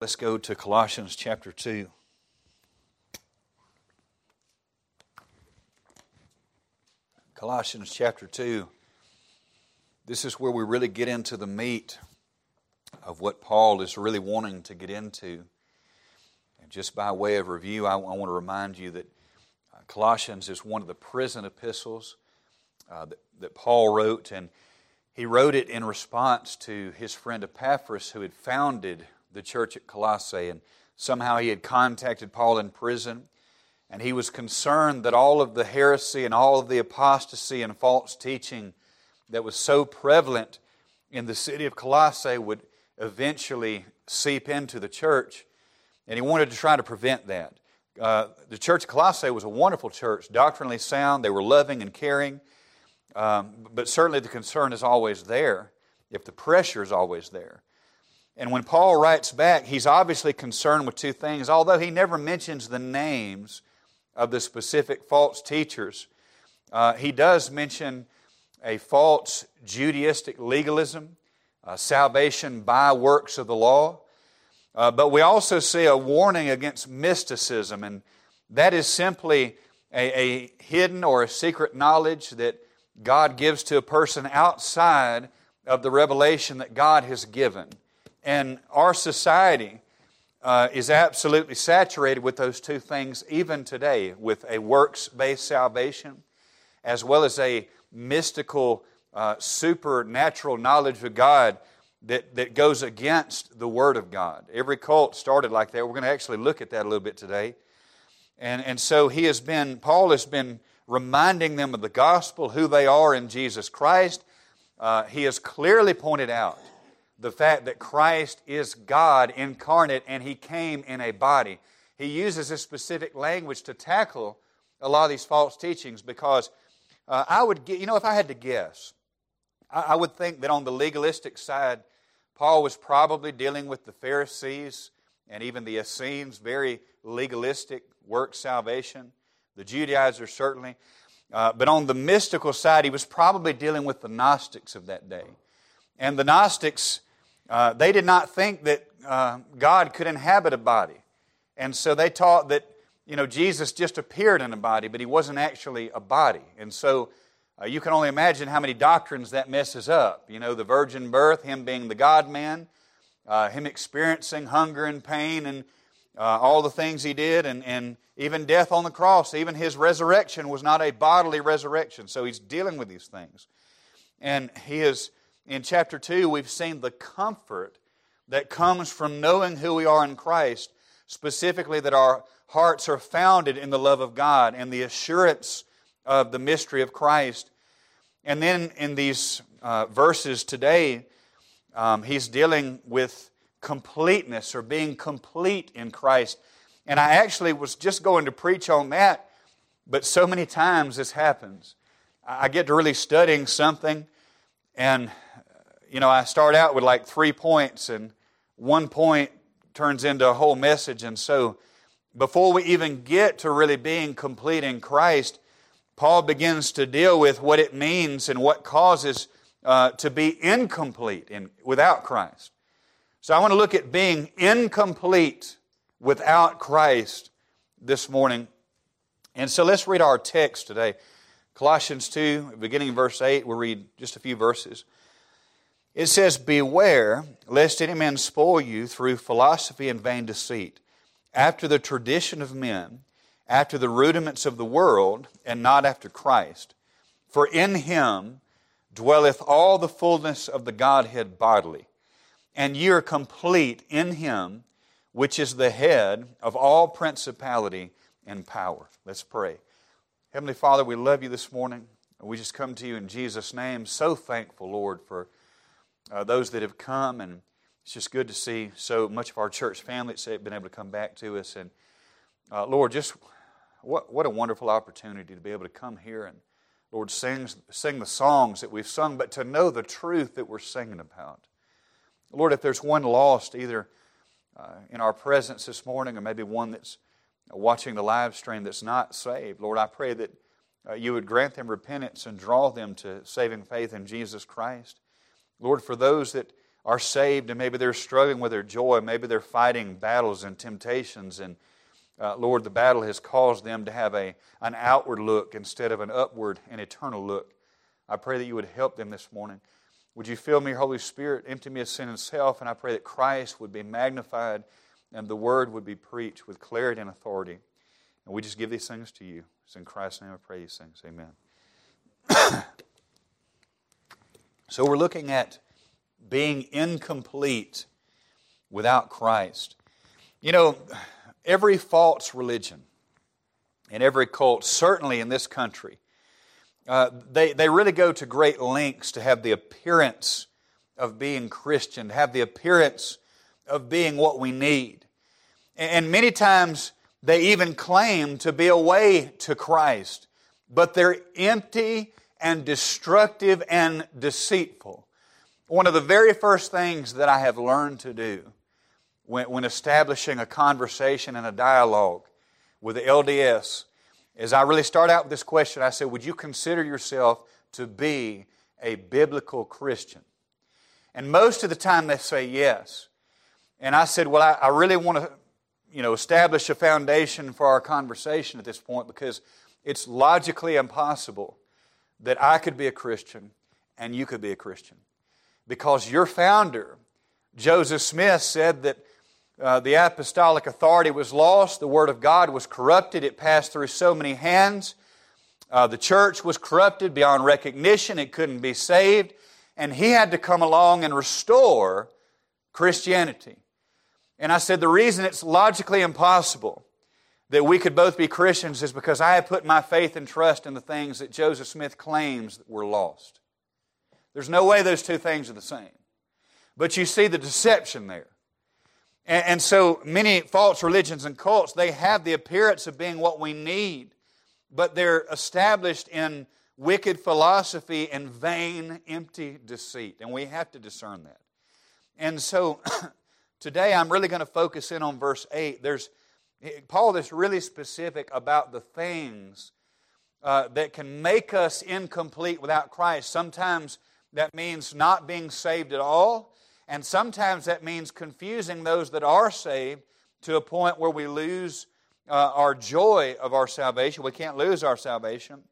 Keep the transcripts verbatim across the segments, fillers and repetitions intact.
Let's go to Colossians chapter two. Colossians chapter two. This is where we really get into the meat of what Paul is really wanting to get into. And just by way of review, I, I want to remind you that uh, Colossians is one of the prison epistles uh, that, that Paul wrote, and he wrote it in response to his friend Epaphras, who had founded the church at Colossae, and somehow he had contacted Paul in prison, and he was concerned that all of the heresy and all of the apostasy and false teaching that was so prevalent in the city of Colossae would eventually seep into the church, and he wanted to try to prevent that. Uh, the church of Colossae was a wonderful church, doctrinally sound. They were loving and caring, um, but certainly the concern is always there if the pressure is always there. And when Paul writes back, he's obviously concerned with two things, although he never mentions the names of the specific false teachers. Uh, he does mention a false Judaistic legalism, uh, salvation by works of the law. Uh, but we also see a warning against mysticism, and that is simply a, a hidden or a secret knowledge that God gives to a person outside of the revelation that God has given. And our society uh, is absolutely saturated with those two things even today, with a works-based salvation as well as a mystical, uh, supernatural knowledge of God that, that goes against the Word of God. Every cult started like that. We're going to actually look at that a little bit today. And, and so he has been, Paul has been reminding them of the gospel, who they are in Jesus Christ. Uh, he has clearly pointed out the fact that Christ is God incarnate and He came in a body. He uses this specific language to tackle a lot of these false teachings because uh, I would, get, you know, if I had to guess, I, I would think that on the legalistic side, Paul was probably dealing with the Pharisees and even the Essenes, very legalistic work salvation, the Judaizers certainly. Uh, but on the mystical side, he was probably dealing with the Gnostics of that day. And the Gnostics, Uh, they did not think that uh, God could inhabit a body. And so they taught that, you know, Jesus just appeared in a body, but He wasn't actually a body. And so uh, you can only imagine how many doctrines that messes up. You know, the virgin birth, Him being the God-man, uh, Him experiencing hunger and pain and uh, all the things He did, and, and even death on the cross, even His resurrection was not a bodily resurrection. So He's dealing with these things. And He is... In chapter two, we've seen the comfort that comes from knowing who we are in Christ, specifically that our hearts are founded in the love of God and the assurance of the mystery of Christ. And then in these uh, verses today, um, he's dealing with completeness or being complete in Christ. And I actually was just going to preach on that, but so many times this happens. I get to really studying something, and you know, I start out with like three points, and one point turns into a whole message. And so before we even get to really being complete in Christ, Paul begins to deal with what it means and what causes uh, to be incomplete in, without Christ. So I want to look at being incomplete without Christ this morning. And so let's read our text today. Colossians two, beginning in verse eight, we'll read just a few verses. It says, "Beware, lest any man spoil you through philosophy and vain deceit, after the tradition of men, after the rudiments of the world, and not after Christ. For in Him dwelleth all the fullness of the Godhead bodily, and ye are complete in Him, which is the head of all principality and power." Let's pray. Heavenly Father, we love You this morning. We just come to You in Jesus' name. So thankful, Lord, for Uh, those that have come, and it's just good to see so much of our church family that's been able to come back to us. And uh, Lord, just what what a wonderful opportunity to be able to come here and, Lord, sing, sing the songs that we've sung, but to know the truth that we're singing about. Lord, if there's one lost either uh, in our presence this morning or maybe one that's watching the live stream that's not saved, Lord, I pray that uh, You would grant them repentance and draw them to saving faith in Jesus Christ. Lord, for those that are saved and maybe they're struggling with their joy. Maybe they're fighting battles and temptations. And uh, Lord, the battle has caused them to have a, an outward look instead of an upward and eternal look. I pray that you would help them this morning. Would you fill me, Holy Spirit, empty me of sin and self, and I pray that Christ would be magnified and the Word would be preached with clarity and authority. And we just give these things to you. It's in Christ's name I pray these things. Amen. So we're looking at being incomplete without Christ. You know, every false religion and every cult, certainly in this country, uh, they, they really go to great lengths to have the appearance of being Christian, to have the appearance of being what we need. And, and many times they even claim to be a way to Christ, but they're empty and destructive and deceitful. One of the very first things that I have learned to do when, when establishing a conversation and a dialogue with the L D S is I really start out with this question. I say, would you consider yourself to be a biblical Christian? And most of the time they say yes. And I said, well, I, I really want to, you know, establish a foundation for our conversation at this point because it's logically impossible that I could be a Christian and you could be a Christian. Because your founder, Joseph Smith, said that uh, the apostolic authority was lost, the Word of God was corrupted, it passed through so many hands, uh, the church was corrupted beyond recognition, it couldn't be saved, and he had to come along and restore Christianity. And I said the reason it's logically impossible that we could both be Christians is because I have put my faith and trust in the things that Joseph Smith claims that were lost. There's no way those two things are the same. But you see the deception there. And, and so many false religions and cults, they have the appearance of being what we need, but they're established in wicked philosophy and vain, empty deceit. And we have to discern that. And so today I'm really going to focus in on verse eight. There's Paul is really specific about the things uh, that can make us incomplete without Christ. Sometimes that means not being saved at all, and sometimes that means confusing those that are saved to a point where we lose uh, our joy of our salvation. We can't lose our salvation,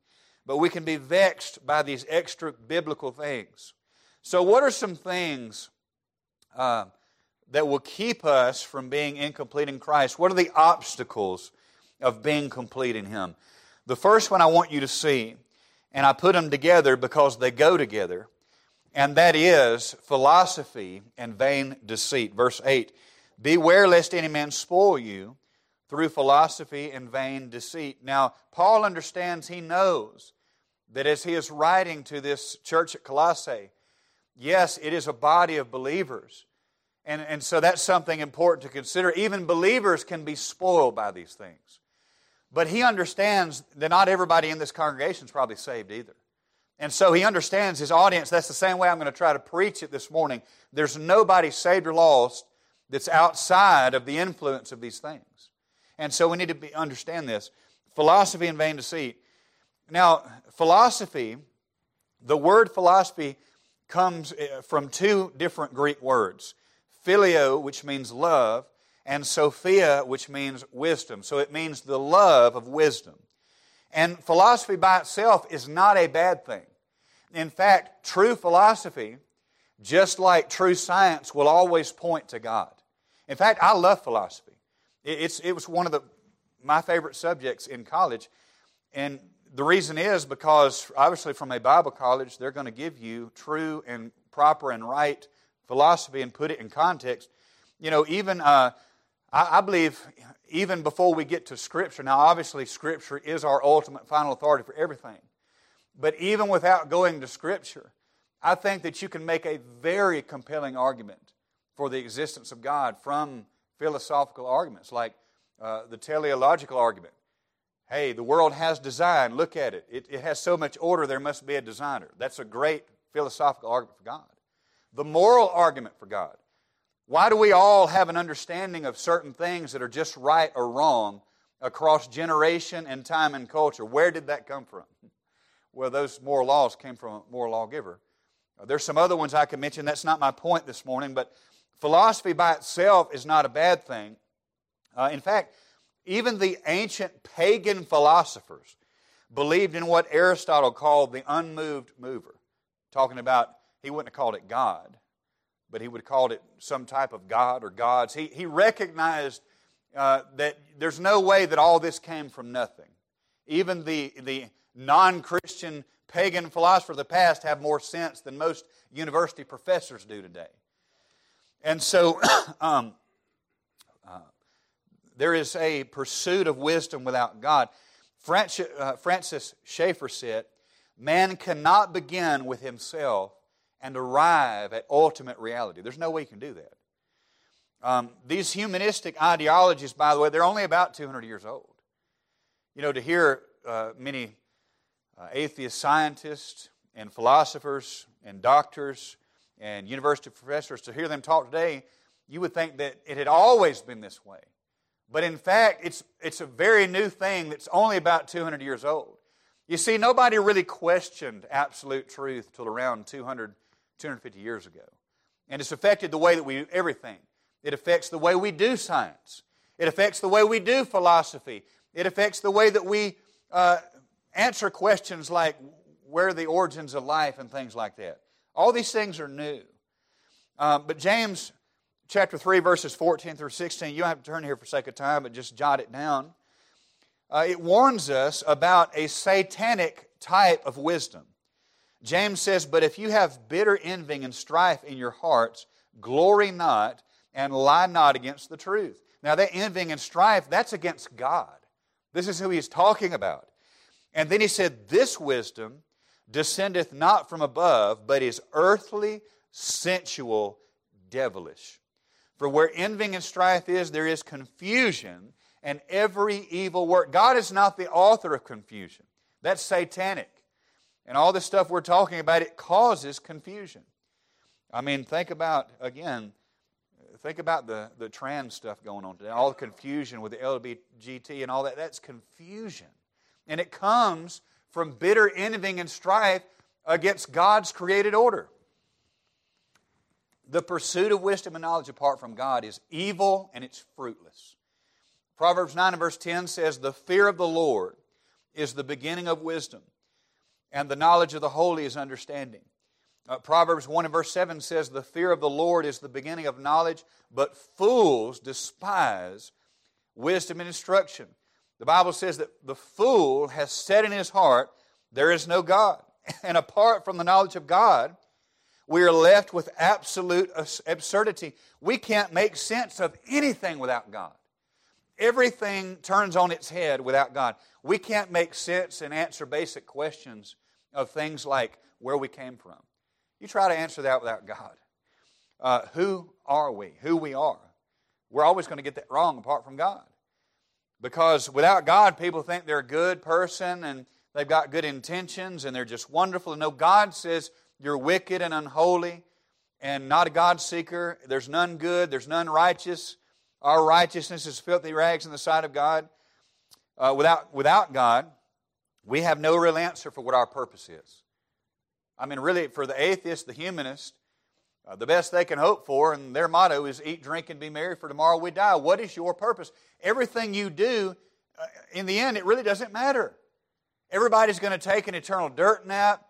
but we can be vexed by these extra biblical things. So what are some things uh, that will keep us from being incomplete in Christ? What are the obstacles of being complete in Him? The first one I want you to see, and I put them together because they go together, and that is philosophy and vain deceit. Verse eight, beware lest any man spoil you through philosophy and vain deceit. Now, Paul understands, he knows that as he is writing to this church at Colossae, yes, it is a body of believers, And, and so that's something important to consider. Even believers can be spoiled by these things. But he understands that not everybody in this congregation is probably saved either. And so he understands his audience. That's the same way I'm going to try to preach it this morning. There's nobody saved or lost that's outside of the influence of these things. And so we need to be, understand this. Philosophy and vain deceit. Now, philosophy, the word philosophy comes from two different Greek words. Phileo, which means love, and Sophia, which means wisdom. So it means the love of wisdom. And philosophy by itself is not a bad thing. In fact, true philosophy, just like true science, will always point to God. In fact, I love philosophy. It's, it was one of the, my favorite subjects in college. And the reason is because, obviously, from a Bible college, they're going to give you true and proper and right philosophy and put it in context. You know, even, uh, I, I believe, even before we get to Scripture, now obviously Scripture is our ultimate final authority for everything, but even without going to Scripture, I think that you can make a very compelling argument for the existence of God from philosophical arguments, like uh, the teleological argument. Hey, the world has design, look at it. it. It has so much order, there must be a designer. That's a great philosophical argument for God. The moral argument for God. Why do we all have an understanding of certain things that are just right or wrong across generation and time and culture? Where did that come from? Well, those moral laws came from a moral lawgiver There's some other ones I could mention. That's not my point this morning, but philosophy by itself is not a bad thing. Uh, in fact, even the ancient pagan philosophers believed in what Aristotle called the unmoved mover, talking about, he wouldn't have called it God, but he would have called it some type of God or gods. He, he recognized uh, that there's no way that all this came from nothing. Even the, the non-Christian pagan philosophers of the past have more sense than most university professors do today. And so um, uh, there is a pursuit of wisdom without God. Francis, uh, Francis Schaeffer said, "Man cannot begin with himself and arrive at ultimate reality." There's no way you can do that. Um, these humanistic ideologies, by the way, they're only about two hundred years old. You know, to hear uh, many uh, atheist scientists and philosophers and doctors and university professors, to hear them talk today, you would think that it had always been this way. But in fact, it's, it's a very new thing that's only about two hundred years old. You see, nobody really questioned absolute truth till around two hundred, two hundred fifty years ago. And it's affected the way that we do everything. It affects the way we do science. It affects the way we do philosophy. It affects the way that we uh, answer questions like where are the origins of life and things like that. All these things are new. Uh, but James chapter three, verses fourteen through sixteen, you don't have to turn here for sake of time, but just jot it down. Uh, it warns us about a satanic type of wisdom. James says, "But if you have bitter envy and strife in your hearts, glory not and lie not against the truth." Now that envying and strife, that's against God. This is who he's talking about. And then he said, "This wisdom descendeth not from above, but is earthly, sensual, devilish. For where envying and strife is, there is confusion and every evil work." God is not the author of confusion. That's satanic. And all the stuff we're talking about, it causes confusion. I mean, think about, again, think about the, the trans stuff going on today. All the confusion with the L G B T and all that, that's confusion. And it comes from bitter envying and strife against God's created order. The pursuit of wisdom and knowledge apart from God is evil and it's fruitless. Proverbs nine and verse ten says, "The fear of the Lord is the beginning of wisdom, and the knowledge of the holy is understanding." Uh, Proverbs one and verse seven says, "The fear of the Lord is the beginning of knowledge, but fools despise wisdom and instruction." The Bible says that the fool has said in his heart, "There is no God." And apart from the knowledge of God, we are left with absolute absurdity. We can't make sense of anything without God. Everything turns on its head without God. We can't make sense and answer basic questions of things like where we came from. You try to answer that without God. Uh, who are we? Who we are? We're always going to get that wrong apart from God. Because without God, people think they're a good person and they've got good intentions and they're just wonderful. And no, God says you're wicked and unholy and not a God-seeker. There's none good. There's none righteous. Our righteousness is filthy rags in the sight of God. Uh, without, without God, we have no real answer for what our purpose is. I mean, really, for the atheist, the humanist, Uh, the best they can hope for, and their motto is eat, drink, and be merry, for tomorrow we die. What is your purpose? Everything you do, uh, in the end, it really doesn't matter. Everybody's going to take an eternal dirt nap,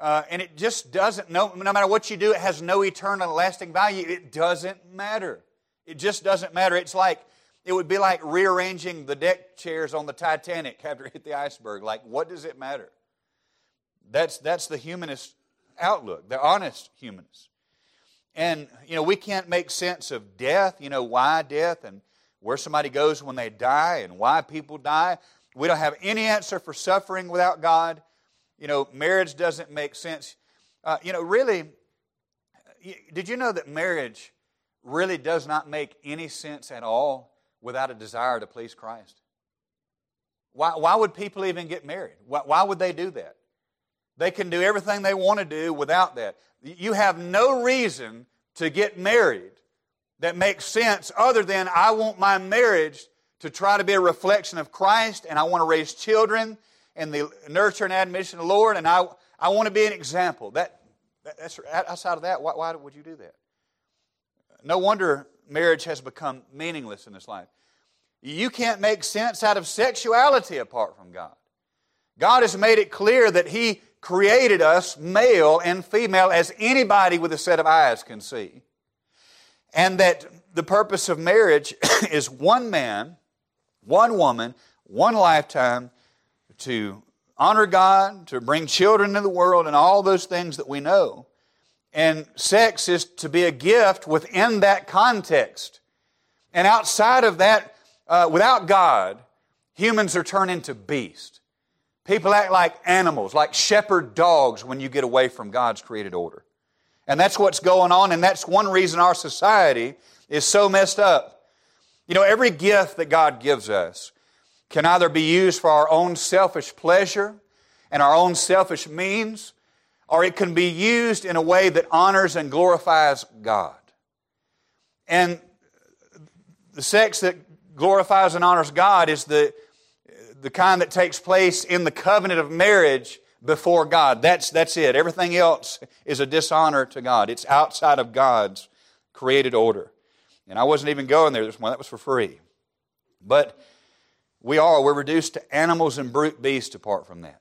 uh, and it just doesn't, no, no matter what you do, it has no eternal lasting value. It doesn't matter. It just doesn't matter. It's like, it would be like rearranging the deck chairs on the Titanic after it hit the iceberg. Like, what does it matter? That's, that's the humanist outlook, the honest humanist. And, you know, we can't make sense of death, you know, why death and where somebody goes when they die and why people die. We don't have any answer for suffering without God. You know, marriage doesn't make sense. Uh, you know, really, did you know that marriage really does not make any sense at all without a desire to please Christ? Why, why would people even get married? Why, why would they do that? They can do everything they want to do without that. You have no reason to get married that makes sense other than I want my marriage to try to be a reflection of Christ, and I want to raise children and the nurture and admonition of the Lord, and I, I want to be an example. That That's, outside of that, why, why would you do that? No wonder marriage has become meaningless in this life. You can't make sense out of sexuality apart from God. God has made it clear that He created us male and female as anybody with a set of eyes can see. And that the purpose of marriage is one man, one woman, one lifetime to honor God, to bring children into the world, and all those things that we know. And sex is to be a gift within that context. And outside of that, uh, without God, humans are turned into beasts. People act like animals, like shepherd dogs when you get away from God's created order. And that's what's going on, and that's one reason our society is so messed up. You know, every gift that God gives us can either be used for our own selfish pleasure and our own selfish means, or it can be used in a way that honors and glorifies God. And the sex that glorifies and honors God is the, the kind that takes place in the covenant of marriage before God. That's, that's it. Everything else is a dishonor to God. It's outside of God's created order. And I wasn't even going there this morning. That was for free. But we are. We're reduced to animals and brute beasts apart from that.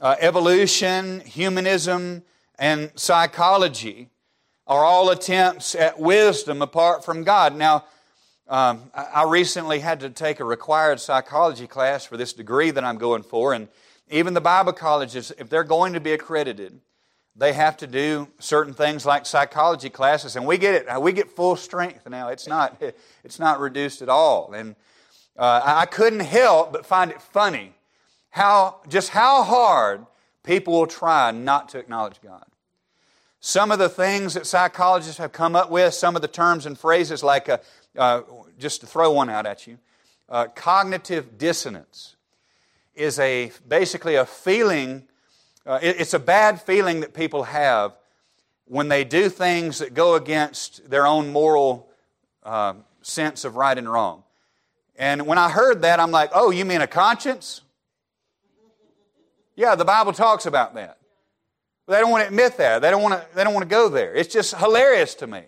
Uh, evolution, humanism, and psychology are all attempts at wisdom apart from God. Now, um, I recently had to take a required psychology class for this degree that I'm going for, and even the Bible colleges, if they're going to be accredited, they have to do certain things like psychology classes, and we get it. We get full strength now. It's not, it's not reduced at all, and uh, I couldn't help but find it funny How just how hard people will try not to acknowledge God. Some of the things that psychologists have come up with, some of the terms and phrases like, a, uh, just to throw one out at you, uh, cognitive dissonance is a basically a feeling, uh, it, it's a bad feeling that people have when they do things that go against their own moral uh, sense of right and wrong. And when I heard that, I'm like, oh, you mean a conscience? Yeah, the Bible talks about that. But they don't want to admit that. They don't want to, they don't want to go there. It's just hilarious to me.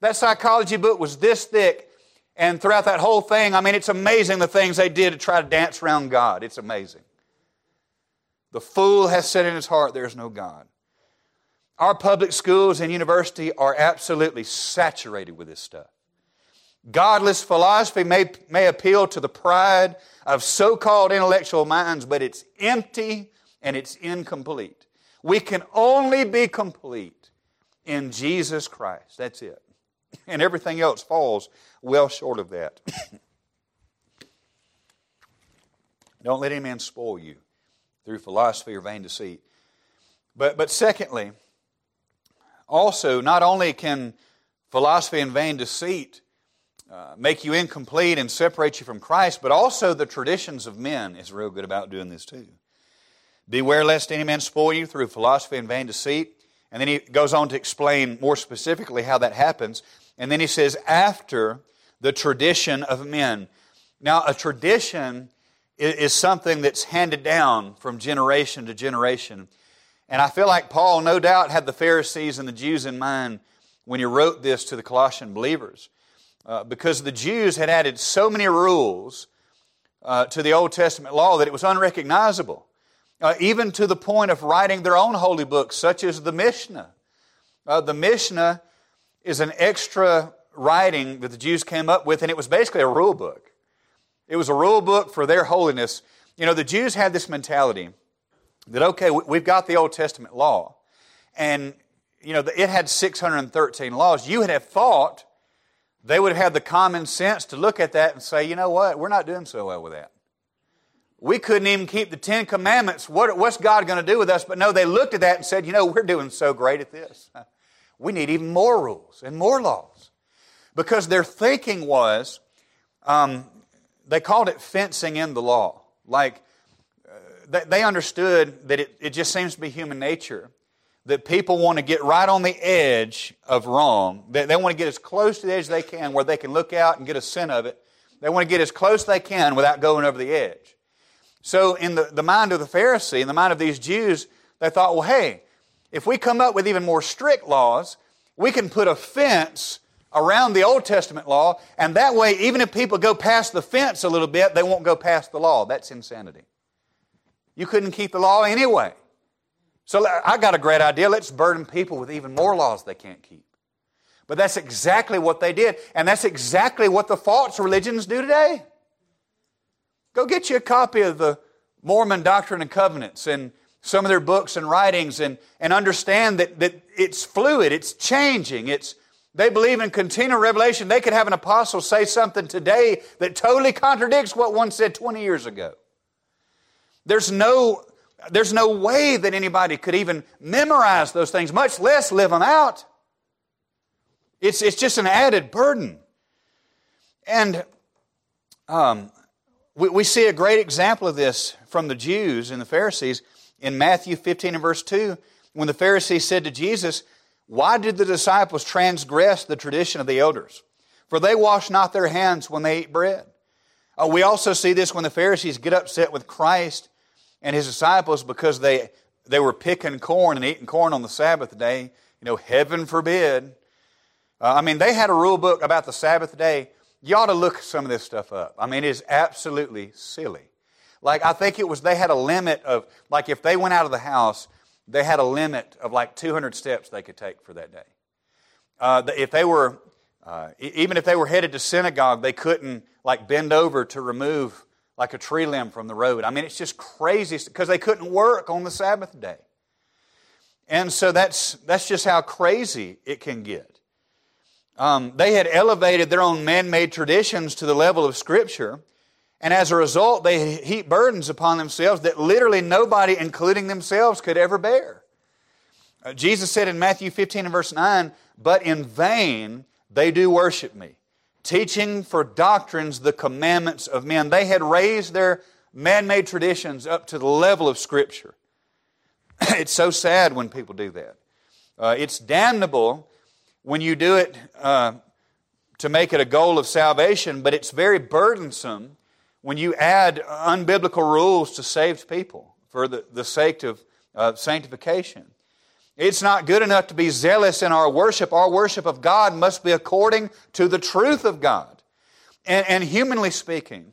That psychology book was this thick, and throughout that whole thing, I mean, it's amazing the things they did to try to dance around God. It's amazing. The fool has said in his heart, there is no God. Our public schools and university are absolutely saturated with this stuff. Godless philosophy may, may appeal to the pride of so-called intellectual minds, but it's empty and it's incomplete. We can only be complete in Jesus Christ. That's it. And everything else falls well short of that. Don't let any man spoil you through philosophy or vain deceit. But, but secondly, also, not only can philosophy and vain deceit uh, make you incomplete and separate you from Christ, but also the traditions of men is real good about doing this too. Beware lest any man spoil you through philosophy and vain deceit. And then he goes on to explain more specifically how that happens. And then he says, after the tradition of men. Now, a tradition is something that's handed down from generation to generation. And I feel like Paul no doubt had the Pharisees and the Jews in mind when he wrote this to the Colossian believers. Uh, because the Jews had added so many rules uh, to the Old Testament law that it was unrecognizable. Uh, even to the point of writing their own holy books, such as the Mishnah. Uh, the Mishnah is an extra writing that the Jews came up with, and it was basically a rule book. It was a rule book for their holiness. You know, the Jews had this mentality that, okay, we've got the Old Testament law, and, you know, it had six hundred thirteen laws. You would have thought they would have had the common sense to look at that and say, you know what, we're not doing so well with that. We couldn't even keep the Ten Commandments. What, what's God going to do with us? But no, they looked at that and said, you know, we're doing so great at this. We need even more rules and more laws. Because their thinking was, um, they called it fencing in the law. Like, uh, they understood that it, it just seems to be human nature, that people want to get right on the edge of wrong. They, they want to get as close to the edge as they can where they can look out and get a scent of it. They want to get as close as they can without going over the edge. So in the, the mind of the Pharisee, in the mind of these Jews, they thought, well, hey, If we come up with even more strict laws, we can put a fence around the Old Testament law, and that way, even if people go past the fence a little bit, they won't go past the law. That's insanity. You couldn't keep the law anyway. So I got a great idea. Let's burden people with even more laws they can't keep. But that's exactly what they did, and that's exactly what the false religions do today. Go get you a copy of the Mormon Doctrine and Covenants and some of their books and writings, and, and understand that, that it's fluid, it's changing, it's they believe in continual revelation. They could have an apostle say something today that totally contradicts what one said twenty years ago. There's no, there's no way that anybody could even memorize those things, much less live them out. It's, it's just an added burden. And um, we, we see a great example of this from the Jews and the Pharisees in Matthew fifteen and verse two, when the Pharisees said to Jesus, "Why did the disciples transgress the tradition of the elders? For they wash not their hands when they eat bread." Uh, we also see this when the Pharisees get upset with Christ and His disciples because they, they were picking corn and eating corn on the Sabbath day. You know, heaven forbid. Uh, I mean, they had a rule book about the Sabbath day. You ought to look some of this stuff up. I mean, it is absolutely silly. Like, I think it was they had a limit of, like if they went out of the house, they had a limit of like two hundred steps they could take for that day. Uh, if they were, uh, even if they were headed to synagogue, they couldn't like bend over to remove like a tree limb from the road. I mean, it's just crazy because they couldn't work on the Sabbath day. And so that's that's just how crazy it can get. Um, they had elevated their own man-made traditions to the level of Scripture, and as a result, they heap burdens upon themselves that literally nobody, including themselves, could ever bear. Uh, Jesus said in Matthew fifteen and verse nine, "But in vain they do worship me, teaching for doctrines the commandments of men." They had raised their man-made traditions up to the level of Scripture. It's so sad when people do that. Uh, it's damnable when you do it uh, to make it a goal of salvation, but it's very burdensome when you add unbiblical rules to saved people for the, the sake of uh, sanctification. It's not good enough to be zealous in our worship. Our worship of God must be according to the truth of God. And, and humanly speaking,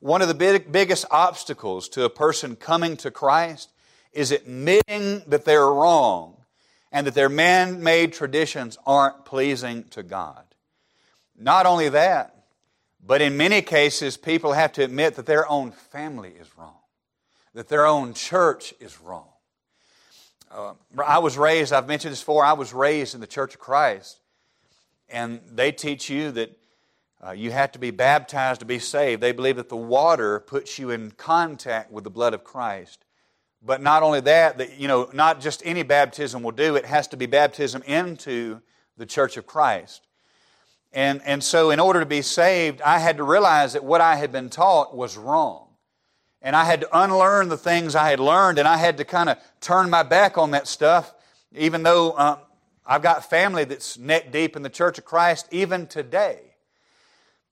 one of the big, biggest obstacles to a person coming to Christ is admitting that they're wrong and that their man-made traditions aren't pleasing to God. Not only that, but in many cases, people have to admit that their own family is wrong, that their own church is wrong. Uh, I was raised, I've mentioned this before, I was raised in the Church of Christ, and they teach you that uh, you have to be baptized to be saved. They believe that the water puts you in contact with the blood of Christ. But not only that, that, you know, not just any baptism will do, it has to be baptism into the Church of Christ. And, and so in order to be saved, I had to realize that what I had been taught was wrong. And I had to unlearn the things I had learned, and I had to kind of turn my back on that stuff, even though um, I've got family that's neck deep in the Church of Christ even today.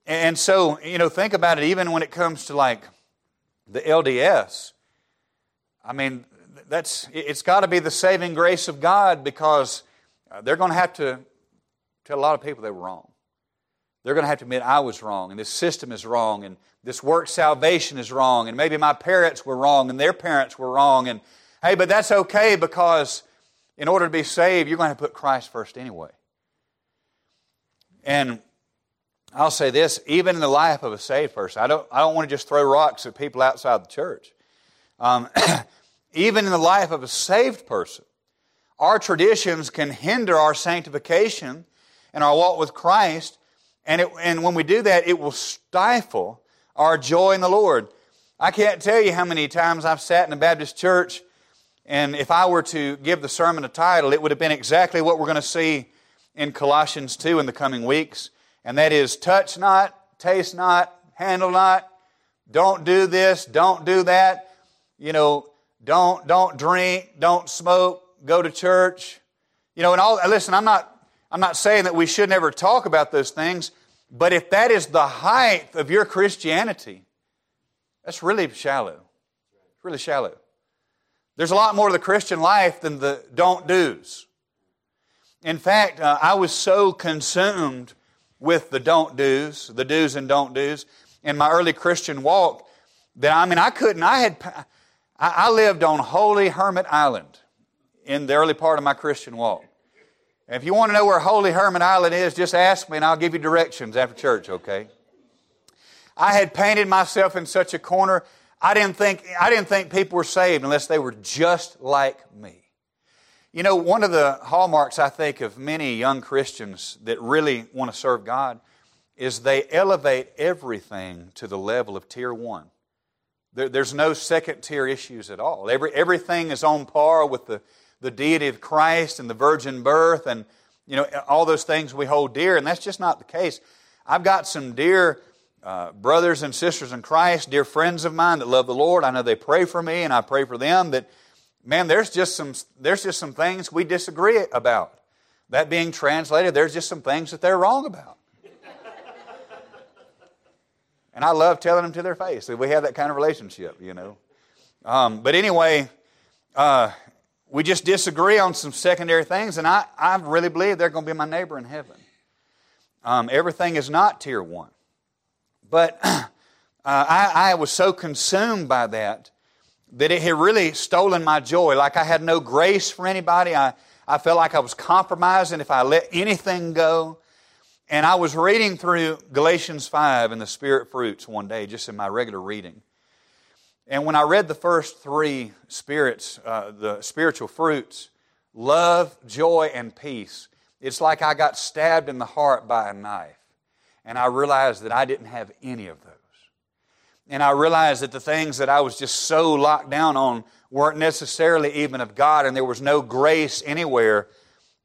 And so, you know, think about it, even when it comes to like the L D S, I mean, that's it's got to be the saving grace of God, because they're going to have to tell a lot of people they were wrong. They're going to have to admit I was wrong, and this system is wrong, and this work salvation is wrong, and maybe my parents were wrong, and their parents were wrong, and hey, but that's okay, because in order to be saved, you're going to have to put Christ first anyway. And I'll say this, even in the life of a saved person, I don't, I don't want to just throw rocks at people outside the church. Um, even in the life of a saved person, our traditions can hinder our sanctification and our walk with Christ. And, it, and when we do that, it will stifle our joy in the Lord. I can't tell you how many times I've sat in a Baptist church, and if I were to give the sermon a title, it would have been exactly what we're going to see in Colossians two in the coming weeks, and that is, touch not, taste not, handle not, don't do this, don't do that, you know, don't, don't drink, don't smoke, go to church. You know, and all, listen, I'm not... I'm not saying that we should never talk about those things, but if that is the height of your Christianity, that's really shallow. It's really shallow. There's a lot more to the Christian life than the don't-dos. In fact, uh, I was so consumed with the don't-dos, the do's and don't-dos, in my early Christian walk that, I mean, I couldn't, I had, I lived on Holy Hermit Island in the early part of my Christian walk. And if you want to know where Holy Hermit Island is, just ask me and I'll give you directions after church, okay? I had painted myself in such a corner. I didn't think I didn't think people were saved unless they were just like me. You know, one of the hallmarks, I think, of many young Christians that really want to serve God is they elevate everything to the level of tier one. There, there's no second-tier issues at all. Every, everything is on par with the, the deity of Christ and the virgin birth and, you know, all those things we hold dear, and that's just not the case. I've got some dear Uh, brothers and sisters in Christ, dear friends of mine that love the Lord. I know they pray for me and I pray for them that, man, there's just some there's just some things we disagree about. That being translated, there's just some things that they're wrong about. And I love telling them to their face that we have that kind of relationship, you know. Um, but anyway, uh, we just disagree on some secondary things, and I, I really believe they're going to be my neighbor in heaven. Um, everything is not tier one. But uh, I, I was so consumed by that that it had really stolen my joy. Like I had no grace for anybody. I, I felt like I was compromising if I let anything go. And I was reading through Galatians five and the Spirit fruits one day, just in my regular reading. And when I read the first three spirits, uh, the spiritual fruits, love, joy, and peace, it's like I got stabbed in the heart by a knife. And I realized that I didn't have any of those. And I realized that the things that I was just so locked down on weren't necessarily even of God, and there was no grace anywhere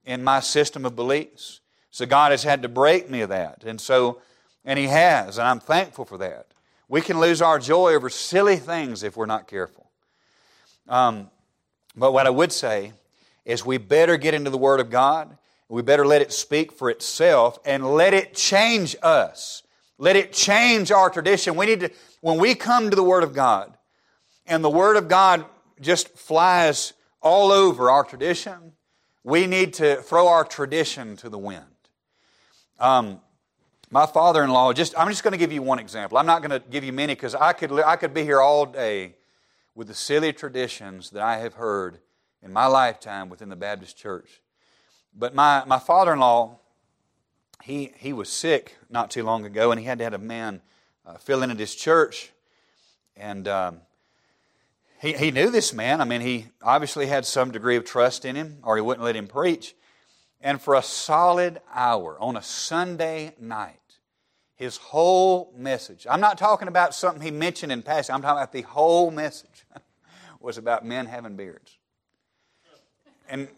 in my system of beliefs. So God has had to break me of that. And so, and He has, and I'm thankful for that. We can lose our joy over silly things if we're not careful. Um, but what I would say is we better get into the Word of God. We better let it speak for itself and let it change us. Let it change our tradition. We need to, when we come to the Word of God, and the Word of God just flies all over our tradition, we need to throw our tradition to the wind. Um, my father-in-law, just I'm just going to give you one example. I'm not going to give you many because I could I could be here all day with the silly traditions that I have heard in my lifetime within the Baptist Church. But my, my father-in-law, he he was sick not too long ago, and he had to have a man uh, fill in at his church. And um, he, he knew this man. I mean, he obviously had some degree of trust in him, or he wouldn't let him preach. And for a solid hour on a Sunday night, his whole message, I'm not talking about something he mentioned in passing, I'm talking about the whole message, was about men having beards. And...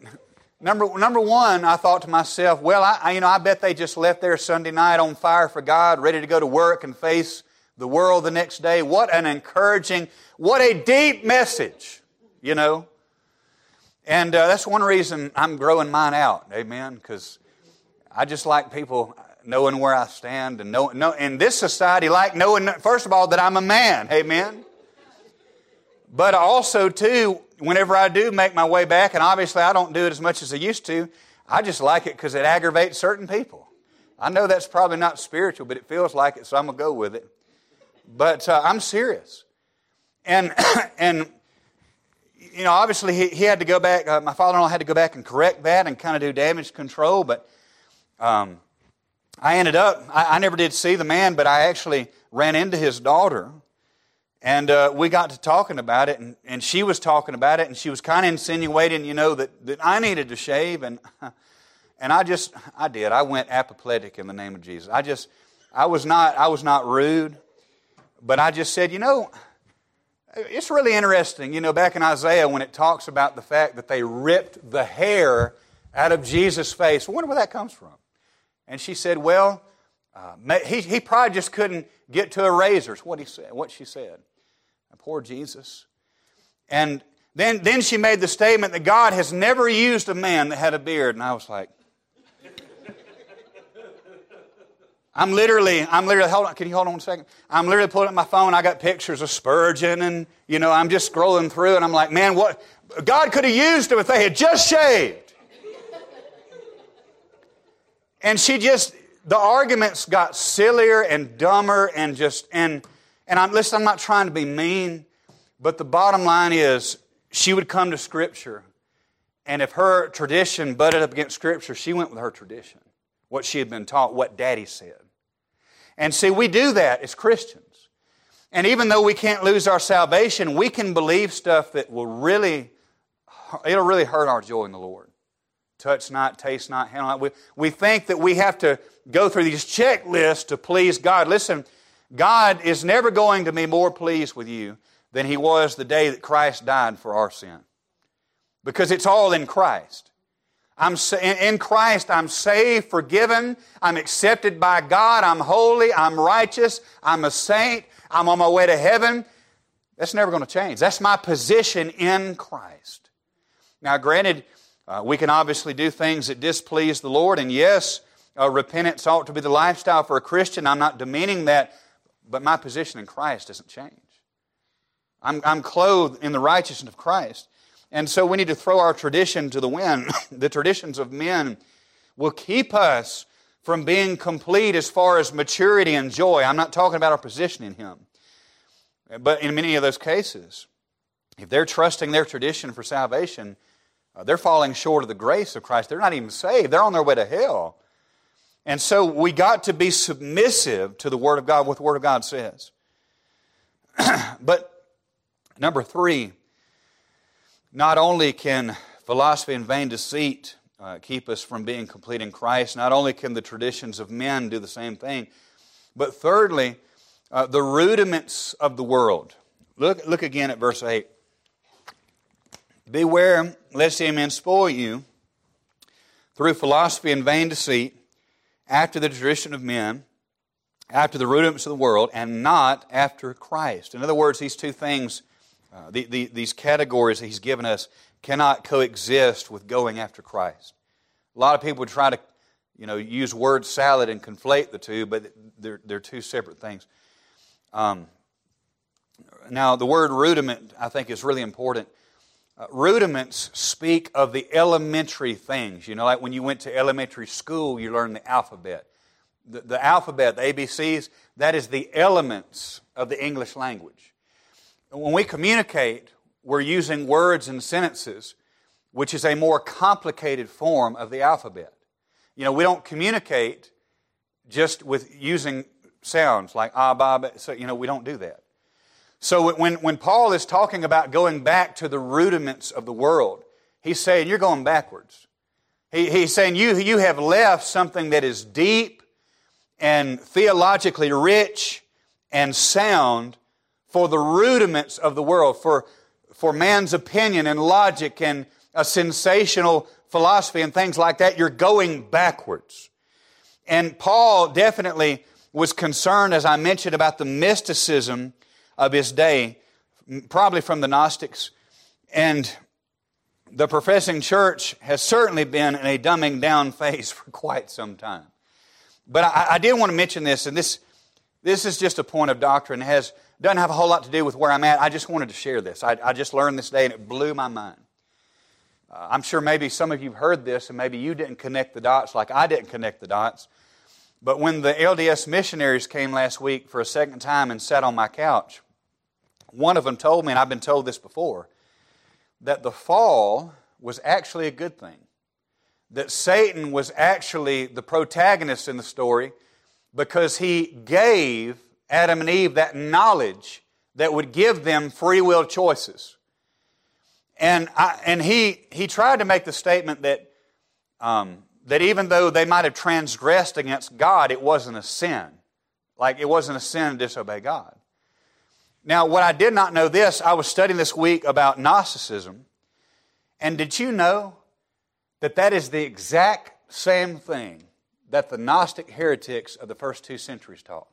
Number number one, I thought to myself, well, I you know, I bet they just left there Sunday night on fire for God, ready to go to work and face the world the next day. What an encouraging, what a deep message, you know. And uh, that's one reason I'm growing mine out, amen, because I just like people knowing where I stand and know, know in this society, like knowing, first of all, that I'm a man, amen. But also, too, whenever I do make my way back, and obviously I don't do it as much as I used to, I just like it because it aggravates certain people. I know that's probably not spiritual, but it feels like it, so I'm going to go with it. But uh, I'm serious. And, and you know, obviously he, he had to go back, uh, my father-in-law had to go back and correct that and kind of do damage control, but um, I ended up, I, I never did see the man, but I actually ran into his daughter. And uh, we got to talking about it, and, and she was talking about it, and she was kind of insinuating, you know, that, that I needed to shave, and and I just, I did. I went apoplectic in the name of Jesus. I just, I was not, I was not rude, but I just said, you know, it's really interesting, you know, back in Isaiah when it talks about the fact that they ripped the hair out of Jesus' face. I wonder where that comes from. And she said, well, uh, he he probably just couldn't get to a razor. It's what he said, what she said. Poor Jesus. And then, then she made the statement that God has never used a man that had a beard. And I was like, I'm literally, I'm literally, hold on, can you hold on a second? I'm literally pulling up my phone. I got pictures of Spurgeon and, you know, I'm just scrolling through and I'm like, man, what, God could have used them if they had just shaved. And she just, the arguments got sillier and dumber and just, and and I'm, listen, I'm not trying to be mean, but the bottom line is she would come to Scripture, and if her tradition butted up against Scripture, she went with her tradition, what she had been taught, what Daddy said. And see, we do that as Christians. And even though we can't lose our salvation, we can believe stuff that will really, it'll really hurt our joy in the Lord. Touch not, taste not, handle not. We, we think that we have to go through these checklists to please God. Listen, God is never going to be more pleased with you than He was the day that Christ died for our sin. Because it's all in Christ. I'm in Christ, I'm saved, forgiven, I'm accepted by God, I'm holy, I'm righteous, I'm a saint, I'm on my way to heaven. That's never going to change. That's my position in Christ. Now, granted, uh, we can obviously do things that displease the Lord, and yes, uh, repentance ought to be the lifestyle for a Christian. I'm not demeaning that, but my position in Christ doesn't change. I'm, I'm clothed in the righteousness of Christ. And so we need to throw our tradition to the wind. The traditions of men will keep us from being complete as far as maturity and joy. I'm not talking about our position in Him. But in many of those cases, if they're trusting their tradition for salvation, uh, they're falling short of the grace of Christ. They're not even saved. They're on their way to hell. And so we got to be submissive to the Word of God, what the Word of God says. But number three, not only can philosophy and vain deceit uh, keep us from being complete in Christ, not only can the traditions of men do the same thing, but thirdly, uh, the rudiments of the world. Look, look again at verse eight. Beware lest any man spoil you through philosophy and vain deceit, after the tradition of men, after the rudiments of the world, and not after Christ. In other words, these two things, Uh, the, the, these categories that He's given us, cannot coexist with going after Christ. A lot of people would try to, you know, use word salad and conflate the two, but they're, they're two separate things. Um, now, the word rudiment, I think, is really important. Uh, rudiments speak of the elementary things. You know, like when you went to elementary school, you learned the alphabet. The, the alphabet, the A B Cs, that is the elements of the English language. When we communicate, we're using words and sentences, which is a more complicated form of the alphabet. You know, we don't communicate just with using sounds like ah, bah, bah. So, you know, we don't do that. So when, when Paul is talking about going back to the rudiments of the world, he's saying you're going backwards. He, he's saying you, you have left something that is deep and theologically rich and sound for the rudiments of the world, for, for man's opinion and logic and a sensational philosophy and things like that. You're going backwards. And Paul definitely was concerned, as I mentioned, about the mysticism of his day, probably from the Gnostics. And the professing church has certainly been in a dumbing down phase for quite some time. But I, I did want to mention this, and this, this is just a point of doctrine. It has... doesn't have a whole lot to do with where I'm at. I just wanted to share this. I, I just learned this day and it blew my mind. Uh, I'm sure maybe some of you have heard this and maybe you didn't connect the dots like I didn't connect the dots. But when the L D S missionaries came last week for a second time and sat on my couch, one of them told me, and I've been told this before, that the fall was actually a good thing. That Satan was actually the protagonist in the story because he gave Adam and Eve that knowledge that would give them free will choices. And I, and he he tried to make the statement that um, that even though they might have transgressed against God, it wasn't a sin. Like it wasn't a sin to disobey God. Now, what I did not know this, I was studying this week about Gnosticism, and did you know that that is the exact same thing that the Gnostic heretics of the first two centuries taught?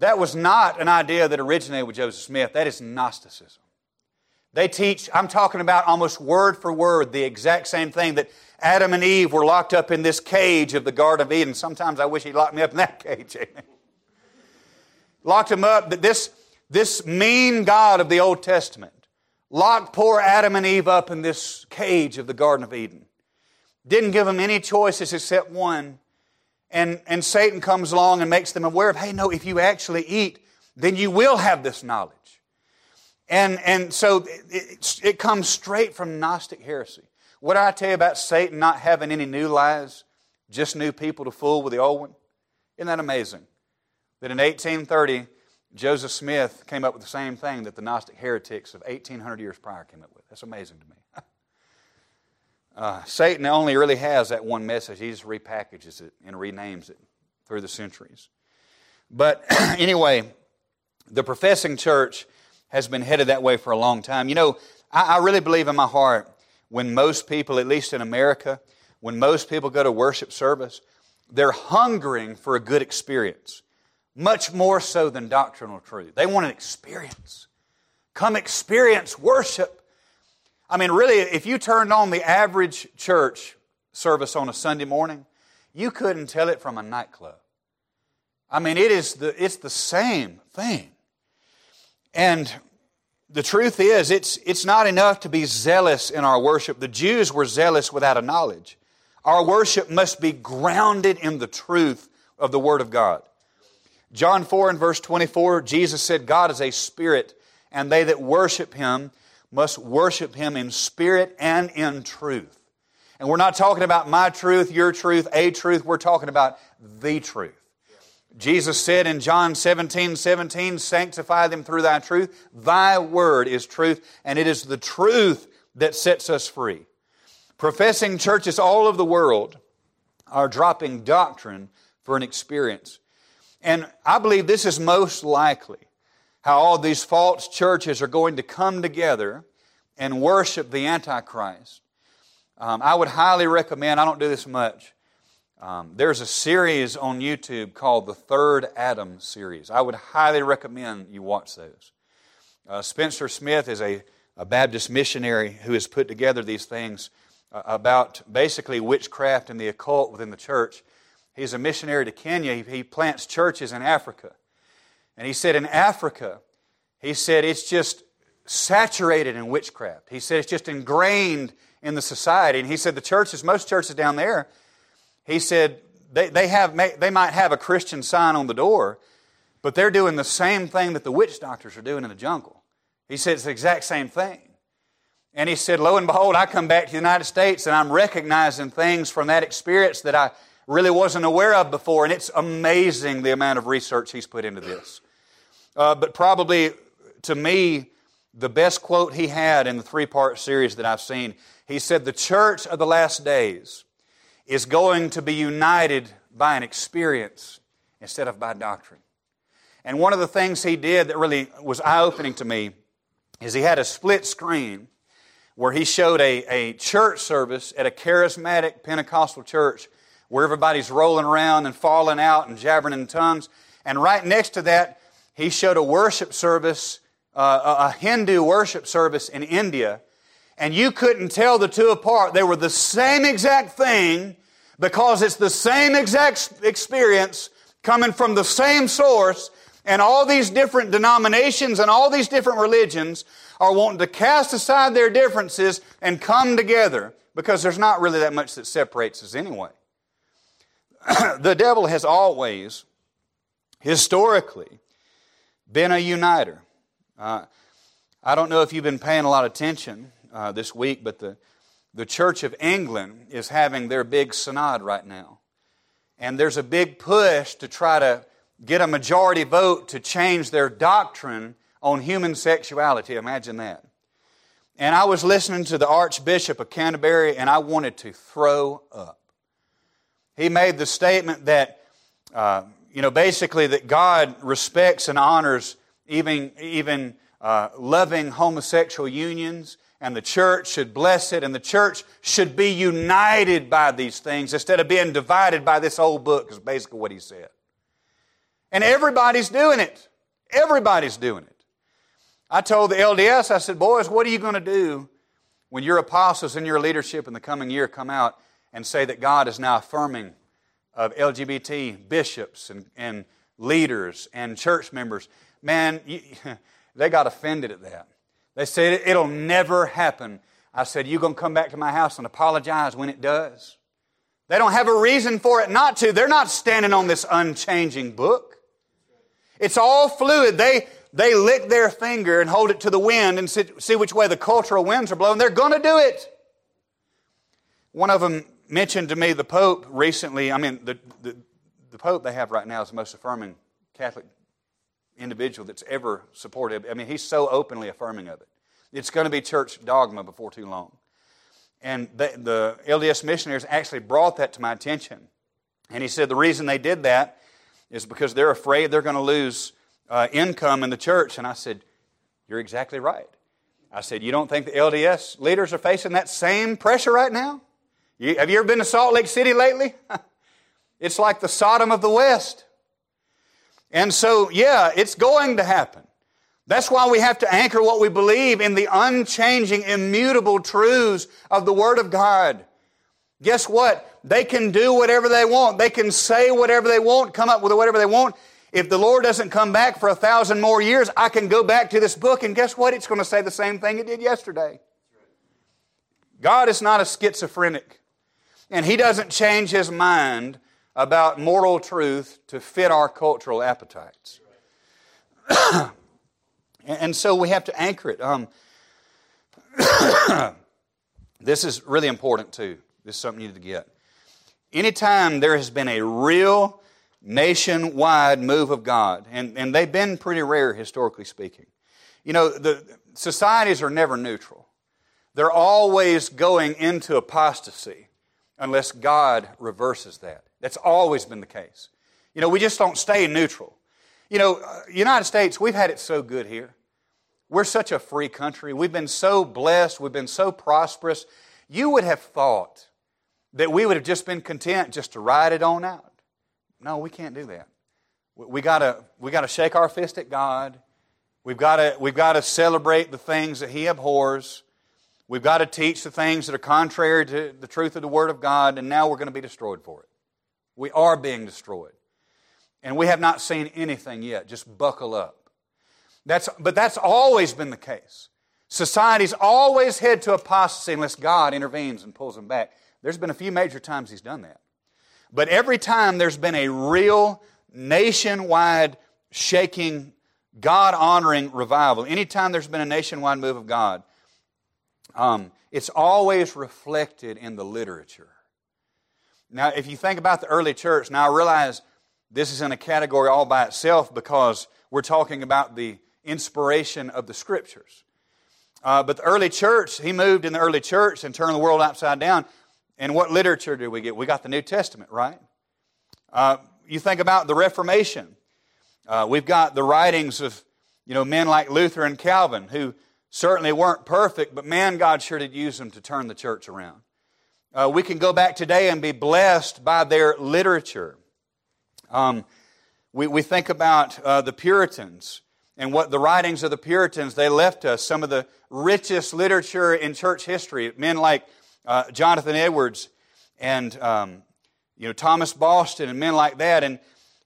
That was not an idea that originated with Joseph Smith. That is Gnosticism. They teach, I'm talking about almost word for word, the exact same thing, that Adam and Eve were locked up in this cage of the Garden of Eden. Sometimes I wish He locked me up in that cage. Locked them up, that this, this mean God of the Old Testament locked poor Adam and Eve up in this cage of the Garden of Eden. Didn't give them any choices except one. And, and Satan comes along and makes them aware of, hey, no, if you actually eat, then you will have this knowledge. And, and so it, it comes straight from Gnostic heresy. What did I tell you about Satan not having any new lies, just new people to fool with the old one? Isn't that amazing? That in eighteen thirty, Joseph Smith came up with the same thing that the Gnostic heretics of eighteen hundred years prior came up with. That's amazing to me. Uh, Satan only really has that one message. He just repackages it and renames it through the centuries. But anyway, the professing church has been headed that way for a long time. You know, I, I really believe in my heart when most people, at least in America, when most people go to worship service, they're hungering for a good experience, much more so than doctrinal truth. They want an experience. Come experience worship. I mean, really, if you turned on the average church service on a Sunday morning, you couldn't tell it from a nightclub. I mean, it is the, it's the same thing. And the truth is, it's, it's not enough to be zealous in our worship. The Jews were zealous without a knowledge. Our worship must be grounded in the truth of the Word of God. John four and verse twenty-four, Jesus said, God is a spirit, and they that worship Him must worship Him in spirit and in truth. And we're not talking about my truth, your truth, a truth. We're talking about the truth. Jesus said in John seventeen seventeen, sanctify them through thy truth. Thy word is truth, and it is the truth that sets us free. Professing churches all over the world are dropping doctrine for an experience. And I believe this is most likely how all these false churches are going to come together and worship the Antichrist. Um, I would highly recommend, I don't do this much, Um, there's a series on YouTube called the Third Adam series. I would highly recommend you watch those. Uh, Spencer Smith is a, a Baptist missionary who has put together these things uh, about basically witchcraft and the occult within the church. He's a missionary to Kenya. He, he plants churches in Africa. And he said in Africa, he said it's just saturated in witchcraft. He said it's just ingrained in the society. And he said the churches, most churches down there, he said they, they, have, they might have a Christian sign on the door, but they're doing the same thing that the witch doctors are doing in the jungle. He said it's the exact same thing. And he said, lo and behold, I come back to the United States and I'm recognizing things from that experience that I really wasn't aware of before, and it's amazing the amount of research he's put into this. Uh, but probably, to me, the best quote he had in the three-part series that I've seen, he said, the church of the last days is going to be united by an experience instead of by doctrine. And one of the things he did that really was eye-opening to me is he had a split screen where he showed a, a church service at a charismatic Pentecostal church where everybody's rolling around and falling out and jabbering in tongues. And right next to that, he showed a worship service, uh, a Hindu worship service in India. And you couldn't tell the two apart. They were the same exact thing because it's the same exact experience coming from the same source, and all these different denominations and all these different religions are wanting to cast aside their differences and come together because there's not really that much that separates us anyway. The devil has always, historically, been a uniter. Uh, I don't know if you've been paying a lot of attention Uh, this week, but the, the Church of England is having their big synod right now. And there's a big push to try to get a majority vote to change their doctrine on human sexuality. Imagine that. And I was listening to the Archbishop of Canterbury, and I wanted to throw up. He made the statement that, uh, you know, basically that God respects and honors even, even uh, loving homosexual unions, and the church should bless it, and the church should be united by these things instead of being divided by this old book, is basically what he said. And everybody's doing it. Everybody's doing it. I told the L D S, I said, boys, what are you going to do when your apostles and your leadership in the coming year come out and say that God is now affirming of L G B T bishops and, and leaders and church members? Man, you, they got offended at that. They said, it'll never happen. I said, you're going to come back to my house and apologize when it does. They don't have a reason for it not to. They're not standing on this unchanging book. It's all fluid. They, they lick their finger and hold it to the wind and sit, see which way the cultural winds are blowing. They're going to do it. One of them mentioned to me the Pope recently. I mean, the, the, the Pope they have right now is the most affirming Catholic individual that's ever supported. I mean, he's so openly affirming of it. It's going to be church dogma before too long. And the, the L D S missionaries actually brought that to my attention. And he said the reason they did that is because they're afraid they're going to lose uh, income in the church. And I said, you're exactly right. I said, you don't think the L D S leaders are facing that same pressure right now? You, have you ever been to Salt Lake City lately? It's like the Sodom of the West. And so, yeah, it's going to happen. That's why we have to anchor what we believe in the unchanging, immutable truths of the Word of God. Guess what? They can do whatever they want. They can say whatever they want, come up with whatever they want. If the Lord doesn't come back for a thousand more years, I can go back to this book, and guess what? It's going to say the same thing it did yesterday. God is not a schizophrenic, and He doesn't change His mind about moral truth to fit our cultural appetites. And so we have to anchor it. Um, this is really important too. This is something you need to get. Anytime there has been a real nationwide move of God, and, and they've been pretty rare historically speaking. You know, the societies are never neutral. They're always going into apostasy unless God reverses that. That's always been the case. You know, we just don't stay neutral. You know, United States, we've had it so good here. We're such a free country. We've been so blessed. We've been so prosperous. You would have thought that we would have just been content just to ride it on out. No, we can't do that. We gotta, we gotta shake our fist at God. We've gotta, we've gotta celebrate the things that He abhors. We've gotta teach the things that are contrary to the truth of the Word of God, and now we're gonna be destroyed for it. We are being destroyed. And we have not seen anything yet. Just buckle up. That's, but that's always been the case. Societies always head to apostasy unless God intervenes and pulls them back. There's been a few major times He's done that. But every time there's been a real nationwide shaking, God-honoring revival, anytime there's been a nationwide move of God, um, it's always reflected in the literature. Now, if you think about the early church, now I realize this is in a category all by itself because we're talking about the inspiration of the Scriptures. Uh, but the early church, he moved in the early church and turned the world upside down. And what literature do we get? We got the New Testament, right? Uh, you think about the Reformation. Uh, we've got the writings of, you know, men like Luther and Calvin who certainly weren't perfect, but man, God sure did use them to turn the church around. Uh, we can go back today and be blessed by their literature. Um, we, we think about uh, the Puritans and what the writings of the Puritans, they left us some of the richest literature in church history. Men like uh, Jonathan Edwards and um, you know Thomas Boston and men like that. And,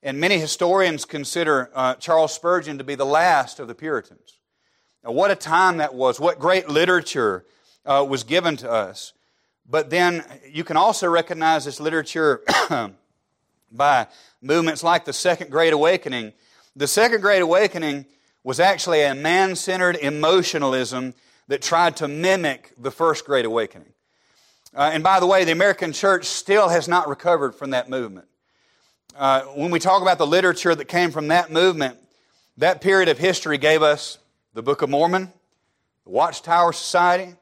and many historians consider uh, Charles Spurgeon to be the last of the Puritans. Now, what a time that was. What great literature uh, was given to us. But then you can also recognize this literature by movements like the Second Great Awakening. The Second Great Awakening was actually a man-centered emotionalism that tried to mimic the First Great Awakening. Uh, and by the way, the American church still has not recovered from that movement. Uh, when we talk about the literature that came from that movement, that period of history gave us the Book of Mormon, the Watchtower Society,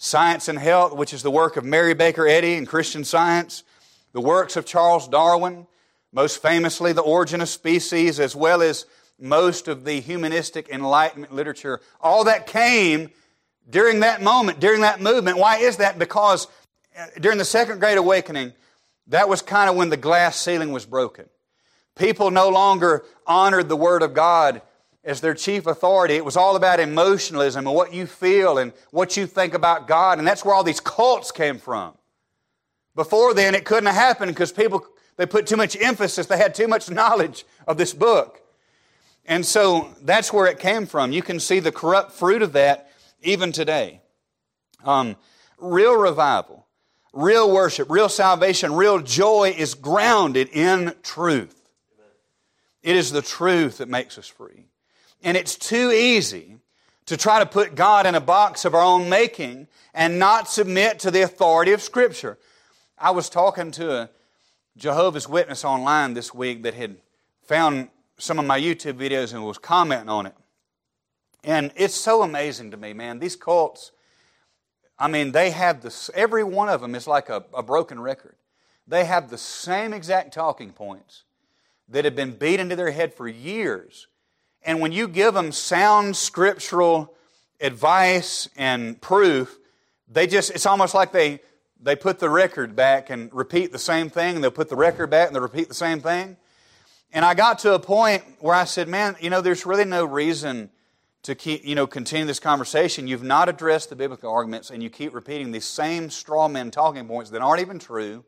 Science and Health, which is the work of Mary Baker Eddy and Christian Science, the works of Charles Darwin, most famously the Origin of Species, as well as most of the humanistic Enlightenment literature. All that came during that moment, during that movement. Why is that? Because during the Second Great Awakening, that was kind of when the glass ceiling was broken. People no longer honored the Word of God as their chief authority. It was all about emotionalism and what you feel and what you think about God, and that's where all these cults came from. Before then, it couldn't have happened because people, they put too much emphasis. They had too much knowledge of this book. And so that's where it came from. You can see the corrupt fruit of that even today. Um, real revival, real worship, real salvation, real joy is grounded in truth. It is the truth that makes us free. And it's too easy to try to put God in a box of our own making and not submit to the authority of Scripture. I was talking to a Jehovah's Witness online this week that had found some of my YouTube videos and was commenting on it. And it's so amazing to me, man. These cults, I mean, they have this, every one of them is like a, a broken record. They have the same exact talking points that have been beat into their head for years. And when you give them sound scriptural advice and proof, they just, it's almost like they, they put the record back and repeat the same thing, and they'll put the record back and they'll repeat the same thing. And I got to a point where I said, man, you know, there's really no reason to keep, you know, continue this conversation. You've not addressed the biblical arguments, and you keep repeating these same straw men talking points that aren't even true,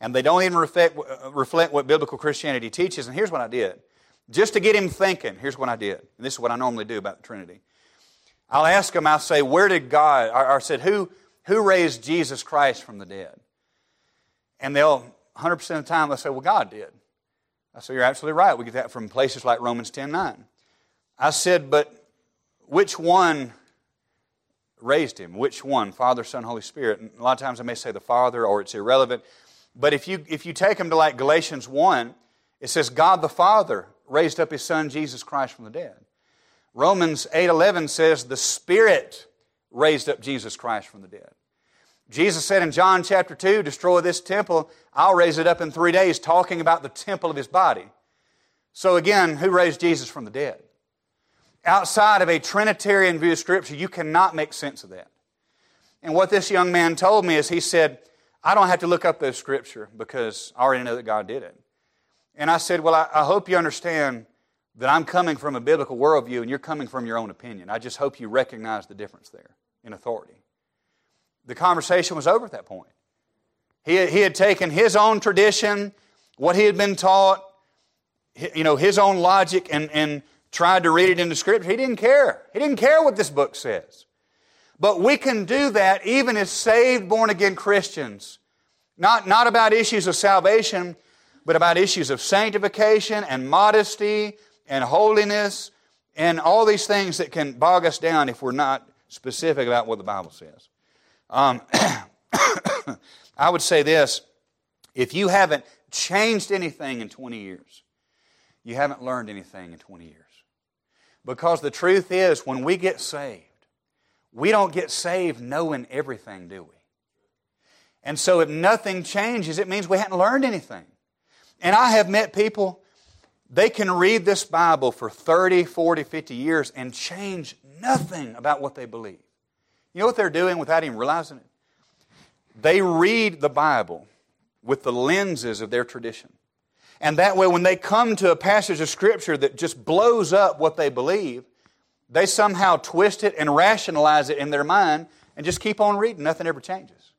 and they don't even reflect, reflect what biblical Christianity teaches. And here's what I did. Just to get him thinking, here's what I did. And this is what I normally do about the Trinity. I'll ask him, I'll say, where did God, or I said, who, who raised Jesus Christ from the dead? And they'll, one hundred percent of the time, they'll say, well, God did. I said, you're absolutely right. We get that from places like Romans ten nine. I said, but which one raised him? Which one? Father, Son, Holy Spirit. And a lot of times I may say the Father, or it's irrelevant. But if you, if you take them to like Galatians one, it says God the Father raised up His Son Jesus Christ from the dead. Romans eight eleven says the Spirit raised up Jesus Christ from the dead. Jesus said in John chapter two, destroy this temple, I'll raise it up in three days, talking about the temple of His body. So again, who raised Jesus from the dead? Outside of a Trinitarian view of Scripture, you cannot make sense of that. And what this young man told me is he said, I don't have to look up those Scripture because I already know that God did it. And I said, well, I, I hope you understand that I'm coming from a biblical worldview and you're coming from your own opinion. I just hope you recognize the difference there in authority. The conversation was over at that point. He had, he had taken his own tradition, what he had been taught, you know, his own logic, and, and tried to read it into Scripture. He didn't care. He didn't care what this book says. But we can do that even as saved, born-again Christians. Not, not about issues of salvation, but about issues of sanctification and modesty and holiness and all these things that can bog us down if we're not specific about what the Bible says. Um, I would say this, if you haven't changed anything in twenty years, you haven't learned anything in twenty years. Because the truth is, when we get saved, we don't get saved knowing everything, do we? And so if nothing changes, it means we haven't learned anything. And I have met people, they can read this Bible for thirty, forty, fifty years and change nothing about what they believe. You know what they're doing without even realizing it? They read the Bible with the lenses of their tradition. And that way, when they come to a passage of Scripture that just blows up what they believe, they somehow twist it and rationalize it in their mind and just keep on reading. Nothing ever changes.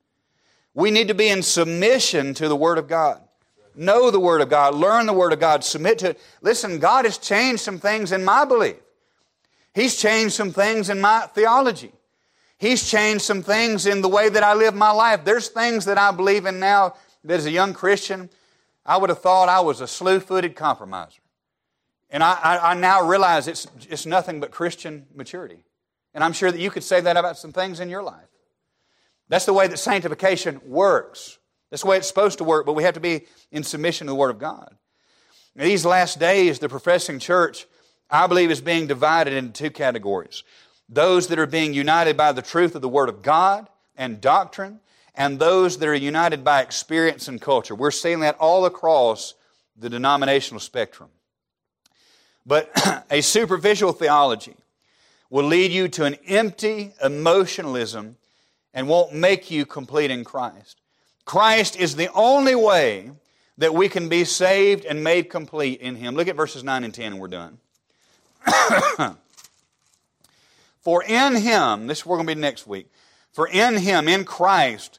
We need to be in submission to the Word of God. Know the Word of God, learn the Word of God, submit to it. Listen, God has changed some things in my belief. He's changed some things in my theology. He's changed some things in the way that I live my life. There's things that I believe in now that as a young Christian, I would have thought I was a slew-footed compromiser. And I, I, I now realize it's, it's nothing but Christian maturity. And I'm sure that you could say that about some things in your life. That's the way that sanctification works. That's the way it's supposed to work, but we have to be in submission to the Word of God. In these last days, the professing church, I believe, is being divided into two categories. Those that are being united by the truth of the Word of God and doctrine, and those that are united by experience and culture. We're seeing that all across the denominational spectrum. But a superficial theology will lead you to an empty emotionalism and won't make you complete in Christ. Christ is the only way that we can be saved and made complete in Him. Look at verses nine and ten and we're done. For in Him, this we're going to be next week, for in Him, in Christ,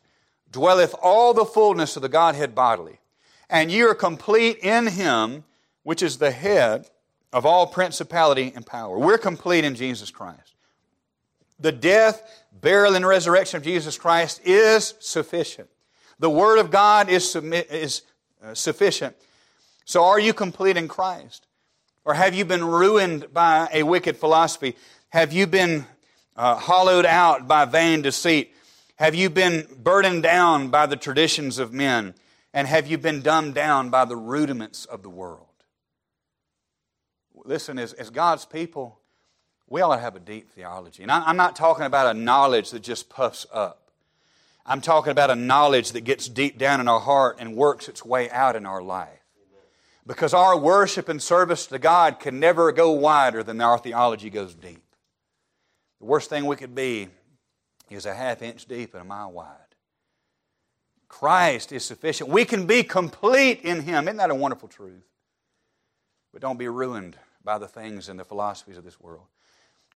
dwelleth all the fullness of the Godhead bodily. And you are complete in Him, which is the head of all principality and power. We're complete in Jesus Christ. The death, burial, and resurrection of Jesus Christ is sufficient. The Word of God is submi- is uh, sufficient. So are you complete in Christ? Or have you been ruined by a wicked philosophy? Have you been uh, hollowed out by vain deceit? Have you been burdened down by the traditions of men? And have you been dumbed down by the rudiments of the world? Listen, as, as God's people, we all have a deep theology. And I, I'm not talking about a knowledge that just puffs up. I'm talking about a knowledge that gets deep down in our heart and works its way out in our life. Because our worship and service to God can never go wider than our theology goes deep. The worst thing we could be is a half inch deep and a mile wide. Christ is sufficient. We can be complete in Him. Isn't that a wonderful truth? But don't be ruined by the things and the philosophies of this world.